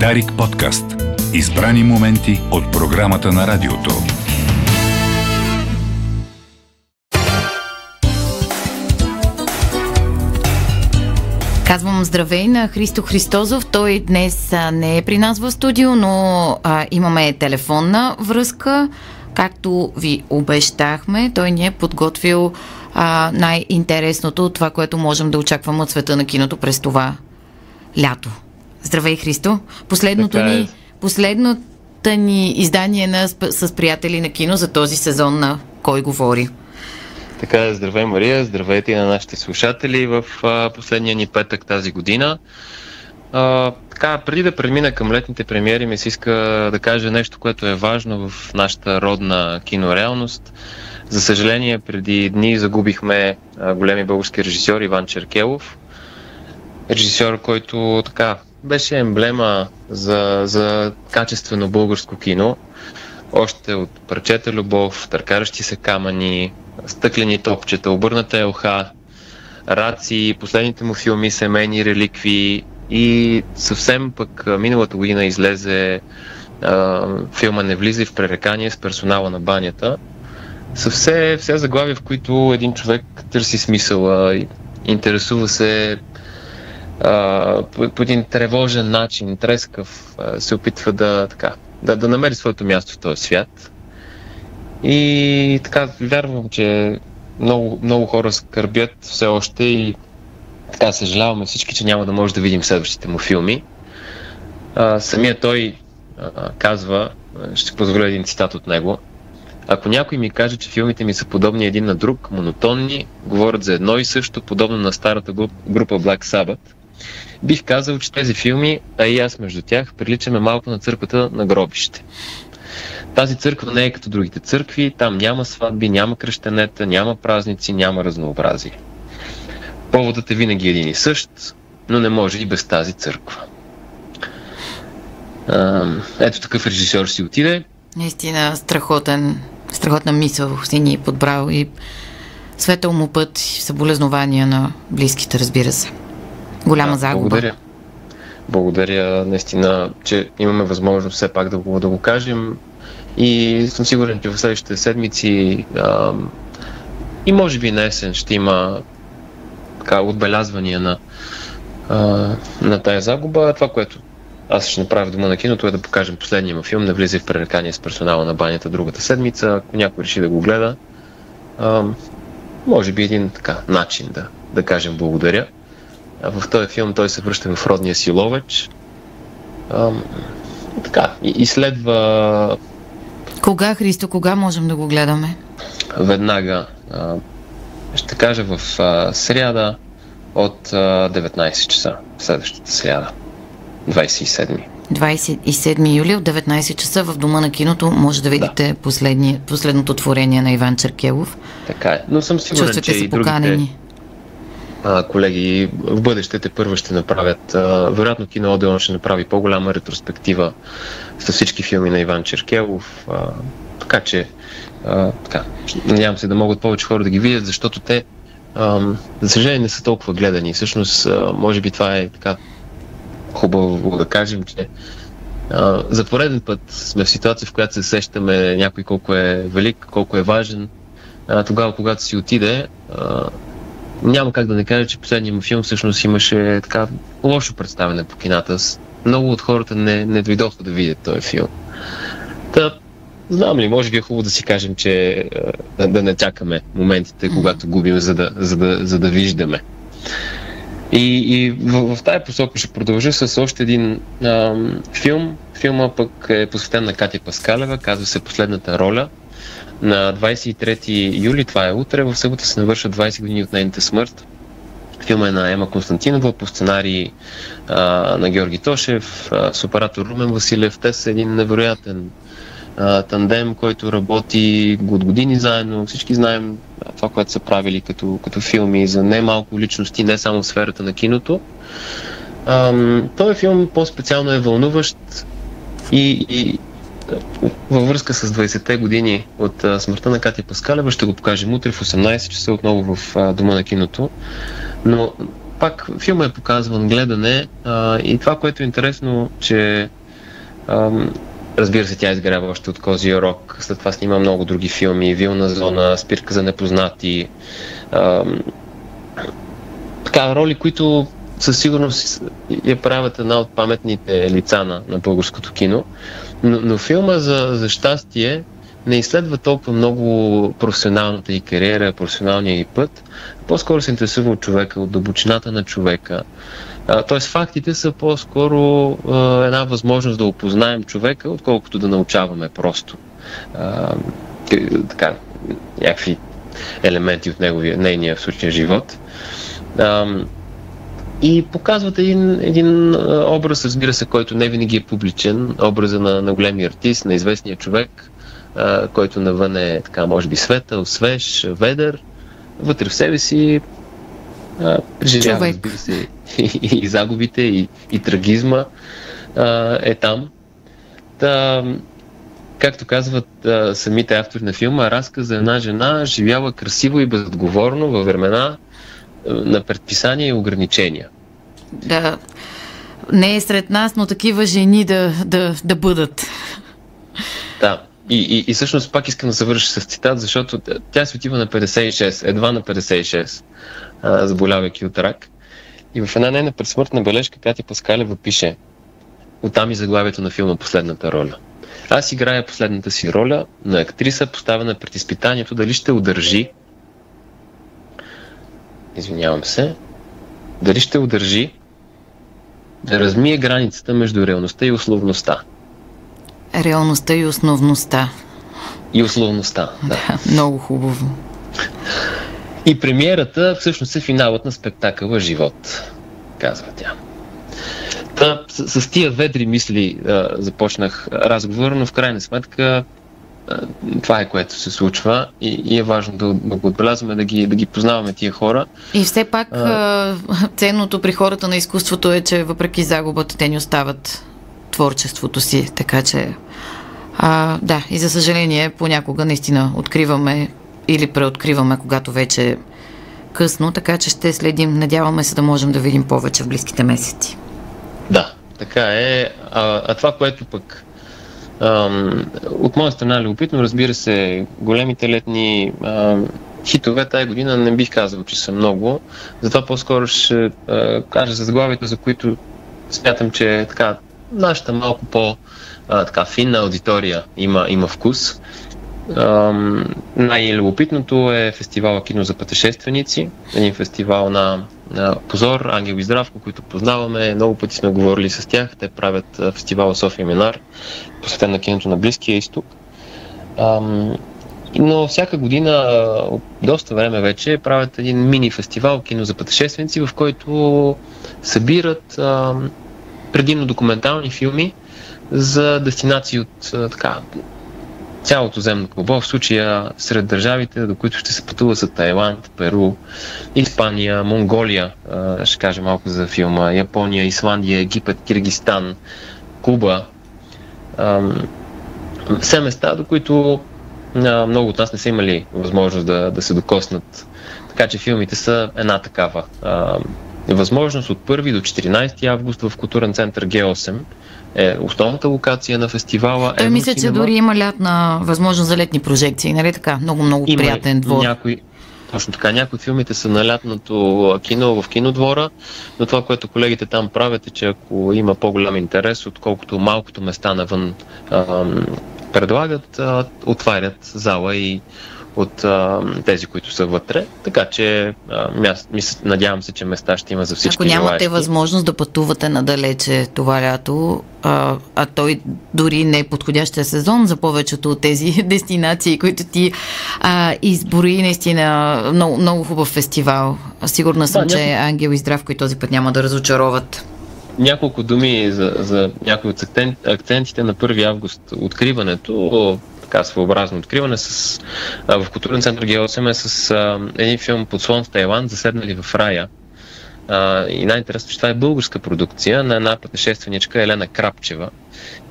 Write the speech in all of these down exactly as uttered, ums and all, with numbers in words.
Дарик подкаст. Избрани моменти от програмата на радиото. Казвам здравей на Христо Христозов. Той днес не е при нас в студио, но а, имаме телефонна връзка. Както ви обещахме, той ни е подготвил а, най-интересното от това, което можем да очакваме от света на киното през това лято. Здравей, Христо! Последното така, ни, последната ни издание на, с приятели на кино за този сезон на Кой говори. Така, здравей, Мария! Здравейте и на нашите слушатели в а, последния ни петък тази година. А, така, преди да премина към летните премиери, ми се иска да кажа нещо, което е важно в нашата родна кинореалност. За съжаление, преди дни загубихме а, големи български режисьор Иван Черкелов. Режисьор, който така беше емблема за, за качествено българско кино. Още от Парчета любов, Търкаращи се камъни, Стъклени топчета, Обърната елха, Раци, последните му филми, Семейни реликви. И съвсем пък миналата година излезе а, филма Не влизай в пререкание с персонала на банята. Са все, все заглавия, в които един човек търси смисъла и интересува се Uh, по, по един тревожен начин, трескав, uh, се опитва да, така, да, да намери своето място в този свят. И така, вярвам, че много, много хора скърбят все още и така съжаляваме всички, че няма да може да видим следващите му филми. Uh, самия той uh, казва, ще позволя един цитат от него: "Ако някой ми каже, че филмите ми са подобни един на друг, монотонни, говорят за едно и също, подобно на старата група Black Sabbath, бих казал, че тези филми, а и аз между тях, приличаме малко на църквата на гробище. Тази църква не е като другите църкви, там няма сватби, няма кръщенета, няма празници, няма разнообразие. Поводът е винаги един и същ, но не може и без тази църква." Ето такъв режисьор си отиде. Наистина страхотен, страхотна мисъл си ни е подбрал и светъл му път, съболезнования на близките, разбира се. Голяма да, загуба. Благодаря. Благодаря наистина, че имаме възможност все пак да го, да го кажем и съм сигурен, че в следващите седмици а, и може би на есен ще има така, отбелязвания на, а, на тая загуба. Това, което аз ще направя в Дома на киното, е да покажем последния му филм "Не влизай в пререкание с персонала на банята" другата седмица. Ако някой реши да го гледа, а, може би един така начин да, да кажем благодаря. В този филм той се връща в родния си Ловеч. А, така, и следва... Кога, Христо, кога можем да го гледаме? Веднага. А, ще кажа в а, сряда от а, деветнайсет часа. Следващата сряда. двайсет и седми юли от деветнайсет часа в Дома на киното може да видите да. Последни, последното творение на Иван Черкелов. Така е, но съм сигурен, чувствате че и другите а, колеги в бъдещето първо ще направят. А, вероятно Кино Одеон ще направи по-голяма ретроспектива с всички филми на Иван Черкелов. А, така че а, така, надявам се да могат повече хора да ги видят, защото те а, за съжаление не са толкова гледани. Всъщност, а, може би това е така хубаво да кажем, че а, за пореден път сме в ситуация, в която се сещаме някой колко е велик, колко е важен. А, тогава, когато си отиде, а, няма как да не кажа, че последния му филм всъщност имаше така лошо представяне по кината. Много от хората не, не дойдоха да видят този филм. Та, знам ли, може би е хубаво да си кажем, че а, да не чакаме моментите, когато губим, за да, за да, за да виждаме. И, и в, в тая посока ще продължа с още един а, филм. Филма пък е посветен на Катя Паскалева, казва се "Последната роля". На двайсет и трети юли, това е утре, в събота се навършат двайсет години от нейната смърт. Филма е на Ема Константинова, по сценарий а, на Георги Тошев, а, с оператор Румен Василев. Те са един невероятен а, тандем, който работи от години заедно. Всички знаем това, което са правили като, като филми за немалко личности, не само в сферата на киното. Ам, този филм по-специално е вълнуващ и, и във връзка с двайсетте години от а, смъртта на Катя Паскалева. Ще го покажем утре в осемнайсет часа отново в а, Дома на киното. Но пак филмът е показван, гледане, а, и това, което е интересно, че ам, разбира се, тя изгрява още от Козия рок, след това снима много други филми, Вилна зона, Спирка за непознати, ам, така роли, които със сигурност я правят една от паметните лица на, на българското кино, но, но филма за, за щастие не изследва толкова много професионалната и кариера, професионалния и път. По-скоро се интересува от човека, от дълбочината на човека. Тоест фактите са по-скоро а, една възможност да опознаем човека, отколкото да научаваме просто а, така, някакви елементи от неговия, нейния в случая живот. А, и показват един, един образ, разбира се, който не винаги е публичен, образа на, на големия артист, на известния човек, Uh, който навън е така, може би, светъл, свеж, ведър, вътре в себе си uh, преживява, разбира се, и, и, и загубите, и, и трагизма uh, е там. Та, както казват uh, самите автори на филма, разказ за една жена, живяла красиво и безотговорно във времена uh, на предписания и ограничения. Да, не е сред нас, но такива жени да, да, да бъдат. Да. И, и, и всъщност пак искам да завърша с цитат, защото тя се отива на петдесет и шест, едва на петдесет и шест, а, заболявайки от рак. И в една нейна предсмъртна бележка Катя Паскалева пише, оттам и заглавието на филма "Последната роля". Аз играя последната си роля на актриса, поставена пред изпитанието дали ще удържи, извинявам се, дали ще удържи да размие границата между реалността и условността. Реалността и основността. И условността, да. Да, много хубаво. И премиерата всъщност е финалът на спектакъла "Живот", казва тя. Та, с, с тия ведри мисли а, започнах разговор, но в крайна сметка а, това е, което се случва и, и е важно да, да го отбелязваме, да ги, да ги познаваме тия хора. И все пак а... ценното при хората на изкуството е, че въпреки загубата те ни остават творчеството си, така че а, да, и за съжаление понякога наистина откриваме или преоткриваме, когато вече е късно, така че ще следим, надяваме се да можем да видим повече в близките месеци. Да, така е, а, а това, което пък ам, от моя страна е любопитно, разбира се, големите летни ам, хитове тая година не бих казал, че са много, затова по-скоро ще а, кажа за заглавията, за които смятам, че е така нашата малко по-финна аудитория има, има вкус. Най-любопитното е фестивала "Кино за пътешественици", един фестивал на, на Позор, Ангел и Здравко, които познаваме. Много пъти сме говорили с тях. Те правят фестивал "София Минар", посветен на киното на Близкия изток. Ам, но всяка година, от доста време вече, правят един мини-фестивал "Кино за пътешественици", в който събират ам, предимно документални филми за дестинации от така, цялото земно кълбо, в случая сред държавите, до които ще се пътува, са Тайланд, Перу, Испания, Монголия, ще кажа малко за филма, Япония, Исландия, Египет, Киргизстан, Куба. Все места, до които много от нас не са имали възможност да, да се докоснат. Така че филмите са една такава възможност. От първи до четиринайсети август в културен център Г осем е основната локация на фестивала. Той мисля, че дори има лятна възможност за летни прожекции, нали така? Много-много приятен двор. Някой, точно така, някои от филмите са на лятното кино в кинодвора, но това, което колегите там правят, е, че ако има по-голям интерес, отколкото малкото места навън а, предлагат, а, отварят зала и от а, тези, които са вътре. Така че а, мяс, мис, надявам се, че места ще има за всички. Ако нямате желаещи възможност да пътувате надалече това лято, а, а той дори не е подходящия сезон за повечето от тези дестинации, които ти а, избори, наистина много, много хубав фестивал. Сигурна съм, да, че няколко... Ангел и Здравко и този път няма да разочароват. Няколко думи за, за някои от акцентите на първи август. Откриването, така своеобразно откриване с, а, в културен център Г осем е с а, един филм "Подслон в Тайланд", "Заседнали в рая". А, и най-интересно, че това е българска продукция на една пътешественичка Елена Крапчева.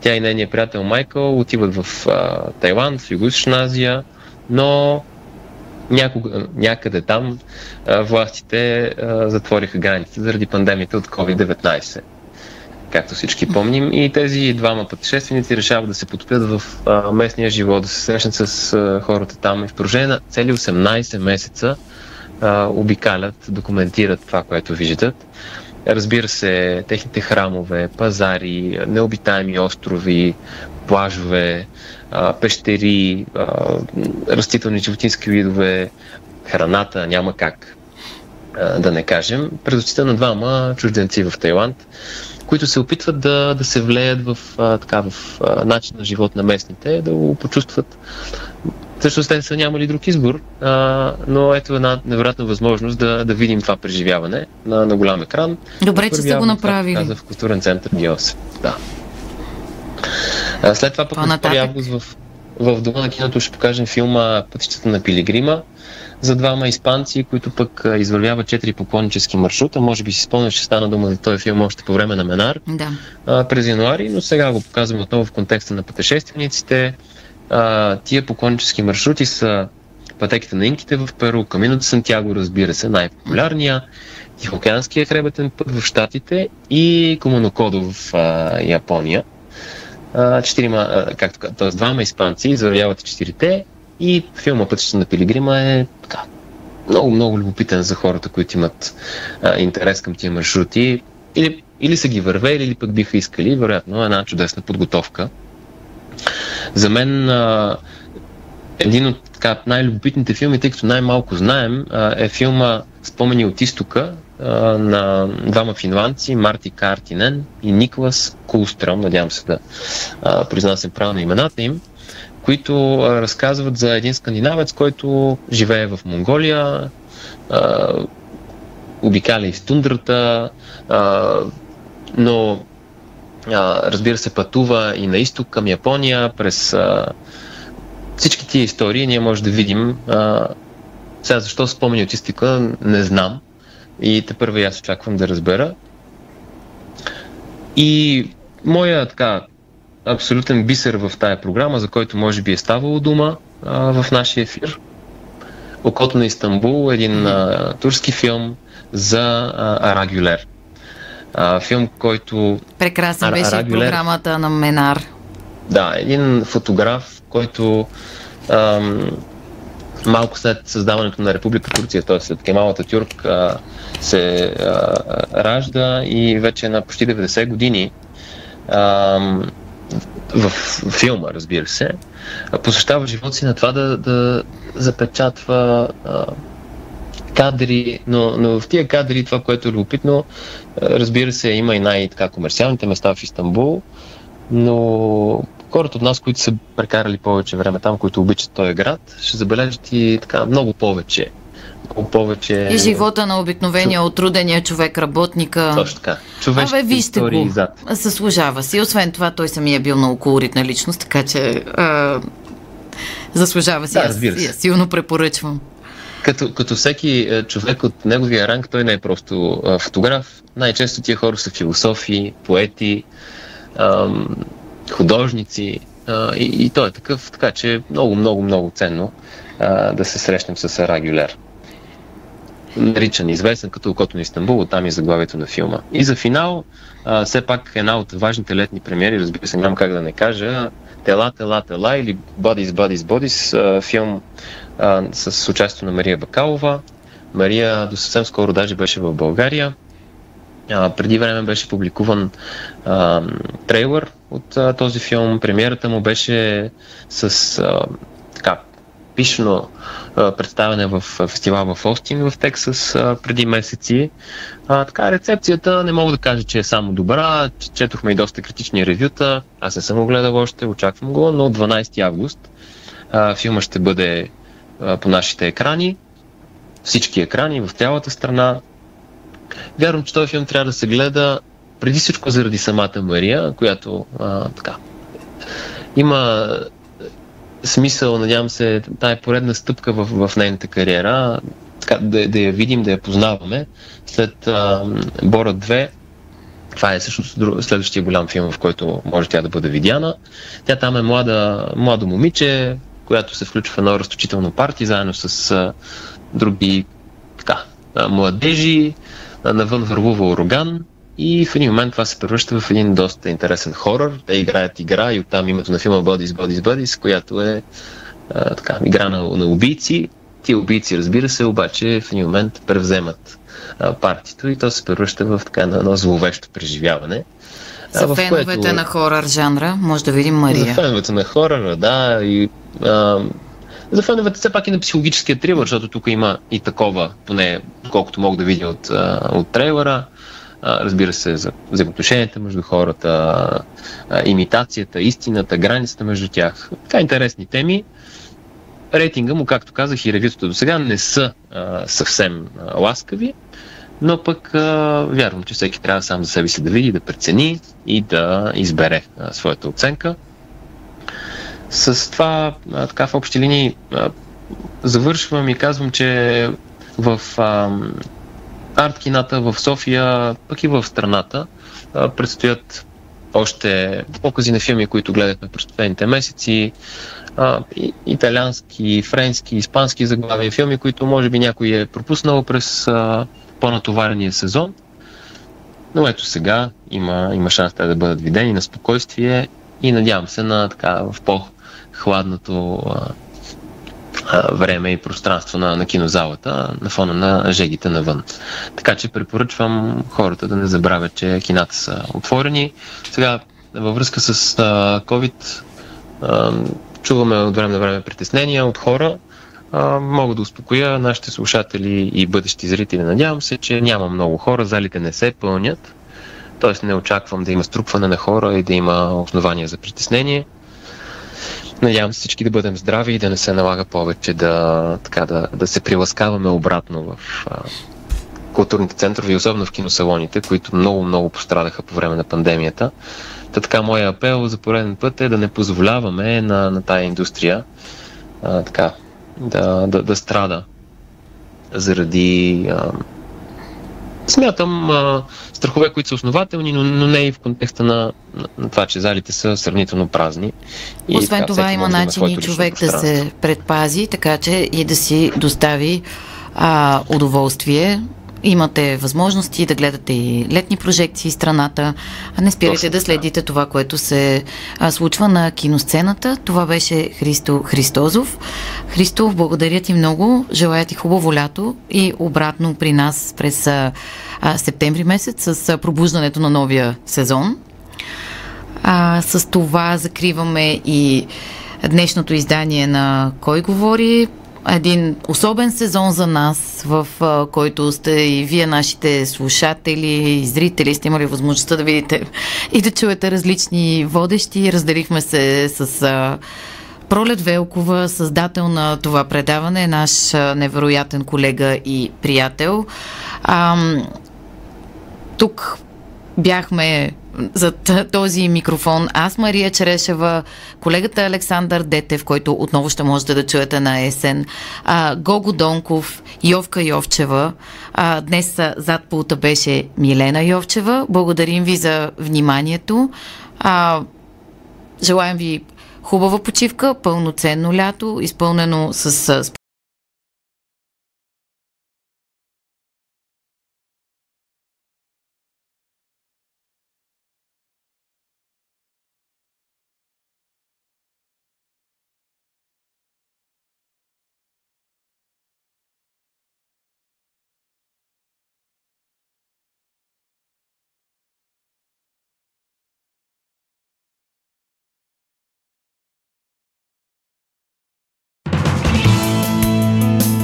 Тя и нейният приятел Майкъл отиват в а, Тайланд, в Югоизточна Азия, но някога, някъде там властите затвориха границите заради пандемията от ковид деветнайсет. Както всички помним, и тези двама пътешественици решават да се потопят в а, местния живот, да се срещнат с а, хората там и в продължение на цели осемнайсет месеца а, обикалят, документират това, което виждат. Разбира се, техните храмове, пазари, необитаеми острови, плажове, а, пещери, а, растителни животински видове, храната, няма как а, да не кажем. Пред очите на двама чужденци в Тайланд, които се опитват да, да се влеят в, а, така, в а, начин на живот на местните, да го почувстват. Всъщност те са нямали друг избор, а, но ето една невероятна възможност да, да видим това преживяване на, на голям екран. Добре, че сте го направили. Каза в културен център Биос. Да. А, след това пък на втори август в, в дома на киното ще покажем филма "Пътищата на Пилигрима" за двама испанци, които пък извървяват четири поклоннически маршрута. Може би си спомняш, че стана дума за този филм още по време на Менар, да, а, през януари, но сега го показвам отново в контекста на пътешествениците. А, тия поклоннически маршрути са пътеките на инките в Перу, Камино де Сантяго, разбира се, най-популярния, Тихоокеанския хребетен път в Щатите и Куманокодо в а, Япония. А, четирима, а, както, т.е. двама испанци извървяват четирите. И филма "Пътища на Пилигрима" е така много-много любопитен за хората, които имат а, интерес към тия маршрути. Или, или са ги вървели, или пък биха искали. Вероятно, една чудесна подготовка. За мен а, един от така, най-любопитните филми, тъй като най-малко знаем, а, е филма "Спомени от изтока" а, на двама финландци, Марти Картинен и Никлас Кулстром. Надявам се да а, произнасям правилно имената им, които а, разказват за един скандинавец, който живее в Монголия, а, обикаля из тундрата, а, но а, разбира се, пътува и на изток към Япония. През а, всички тия истории ние може да видим. А, сега защо "Спомени от изтока" не знам и тепърва и аз очаквам да разбера. И моя така абсолютен бисер в тая програма, за който може би е ставало дума а, в нашия ефир, "Окото на Истанбул", един а, турски филм за а, Ара Гюлер. А, филм, който... Прекрасен беше Ара Гюлер... програмата на Менар. Да, един фотограф, който ам, малко след създаването на Република Турция, т.е. след Кемал Ататюрк, а, се а, ражда и вече на почти деветдесет години ам, в филма, разбира се, посвещава живота си на това да, да запечатва а, кадри, но, но в тия кадри това, което е любопитно, разбира се, има и най-така комерциалните места в Истанбул, но хората от нас, които са прекарали повече време там, които обичат този град, ще забележат и така много повече. Много повече... И живота на обикновения, Чу... отрудения човек, работника. Точно така. Човешки Абе, вижте истории го. Заслужава си. Освен това, той самия е бил много колоритна личност, така че а... заслужава си. Да, аз, се. аз силно препоръчвам. Като, като всеки човек от неговия ранг, той не е просто а, фотограф. Най-често тия хора са философи, поети, ам, художници а, и, и той е такъв, така че е много, много, много ценно а, да се срещнем с Ара Гюлер. Наричан, известен като "Окото на Истанбул", оттам е заглавието на филма. И за финал, а, все пак една от важните летни премиери, разбира се, нямам как да не кажа, "Тела, тела, тела" или "Bodies, Bodies, Bodies", филм а, с участието на Мария Бакалова. Мария до съвсем скоро даже беше в България. А, преди време беше публикуван а, трейлър от а, този филм. Премиерата му беше с а, така пишно представяне в фестивал в Остин, в Тексас, преди месеци. А, така, рецепцията не мога да кажа, че е само добра. Четохме и доста критични ревюта. Аз не съм го гледал още, очаквам го, но дванайсети август а, филма ще бъде а, по нашите екрани. Всички екрани в цялата страна. Вярвам, че този филм трябва да се гледа преди всичко заради самата Мария, която а, така има смисъл, надявам се, тая поредна стъпка в, в нейната кариера, така, да, да я видим, да я познаваме. След а, Бора две, това е също следващия голям филм, в който може тя да бъде видяна. Тя там е млада, младо момиче, която се включва в едно разточително парти, заедно с а, други така, а, младежи, а, навън върлува ураган и в един момент това се превръща в един доста интересен хорър. Те играят игра и оттам името на филма Bodies Bodies Bodies, която е а, така, игра на, на убийци. Тия убийци, разбира се, обаче в един момент превземат а, партито и то се превръща в така, едно зловещо преживяване. За феновете което... на хорър жанра, може да видим Мария. За феновете на хоръра, да. И, а, за феновете все пак и на психологическия трилър, защото тук има и такова, поне колкото мога да видя от, от трейлера. А, разбира се, за взаимоотношенията между хората, а, имитацията, истината, границата между тях. Така интересни теми. Рейтинга му, както казах, и ревютата до сега не са а, съвсем а, ласкави. Но пък а, вярвам, че всеки трябва сам за себе си да види, да прецени и да избере а, своята оценка. С това, а, така в общи линии, а, завършвам и казвам, че в а, арткината в София, пък и в страната, а, предстоят още покази на филми, които гледахме през последните месеци. А, и, италиански, френски, испански заглавия филми, които може би някой е пропуснал през... А, по-натоварения сезон, но ето сега има, има шанс да бъдат видени на спокойствие и надявам се на така в по-хладното а, а, време и пространство на, на кинозалата на фона на жегите навън. Така че препоръчвам хората да не забравят, че кината са отворени. Сега във връзка с а, COVID а, чуваме от време на време притеснения от хора. Мога да успокоя нашите слушатели и бъдещи зрители. Надявам се, че няма много хора, залите не се пълнят, т.е. не очаквам да има струпване на хора и да има основания за притеснение. Надявам се всички да бъдем здрави и да не се налага повече да, така, да, да се приласкаваме обратно в а, културните центрове, особено в киносалоните, които много-много пострадаха по време на пандемията. Та така, моя апел за пореден път е да не позволяваме на, на тая индустрия а, така Да, да, да страда заради а, смятам а, страхове, които са основателни, но, но не и в контекста на, на, на това, че залите са сравнително празни. И освен така, това има начин и човек да се предпази, така че и да си достави а, удоволствие. Имате възможности да гледате и летни прожекции в страната. Не спирайте Точно, да следите да. това, което се случва на киносцената. Това беше Христо Христозов. Христо, благодаря ти много. Желая ти хубаво лято и обратно при нас през а, септември месец с пробуждането на новия сезон. А, с това закриваме и днешното издание на Кой говори. Един особен сезон за нас, в а, който сте и вие, нашите слушатели и зрители, сте имали възможността да видите и да чуете различни водещи. Разделихме се с а, Пролет Велкова, създател на това предаване, наш а, невероятен колега и приятел. А, тук бяхме за този микрофон аз, Мария Черешева, колегата Александър Детев, който отново ще можете да чуете на есен, а, Гого Донков, Йовка Йовчева. А, днес зад пулта беше Милена Йовчева. Благодарим ви за вниманието. А, желаем ви хубава почивка, пълноценно лято, изпълнено с спокойствие.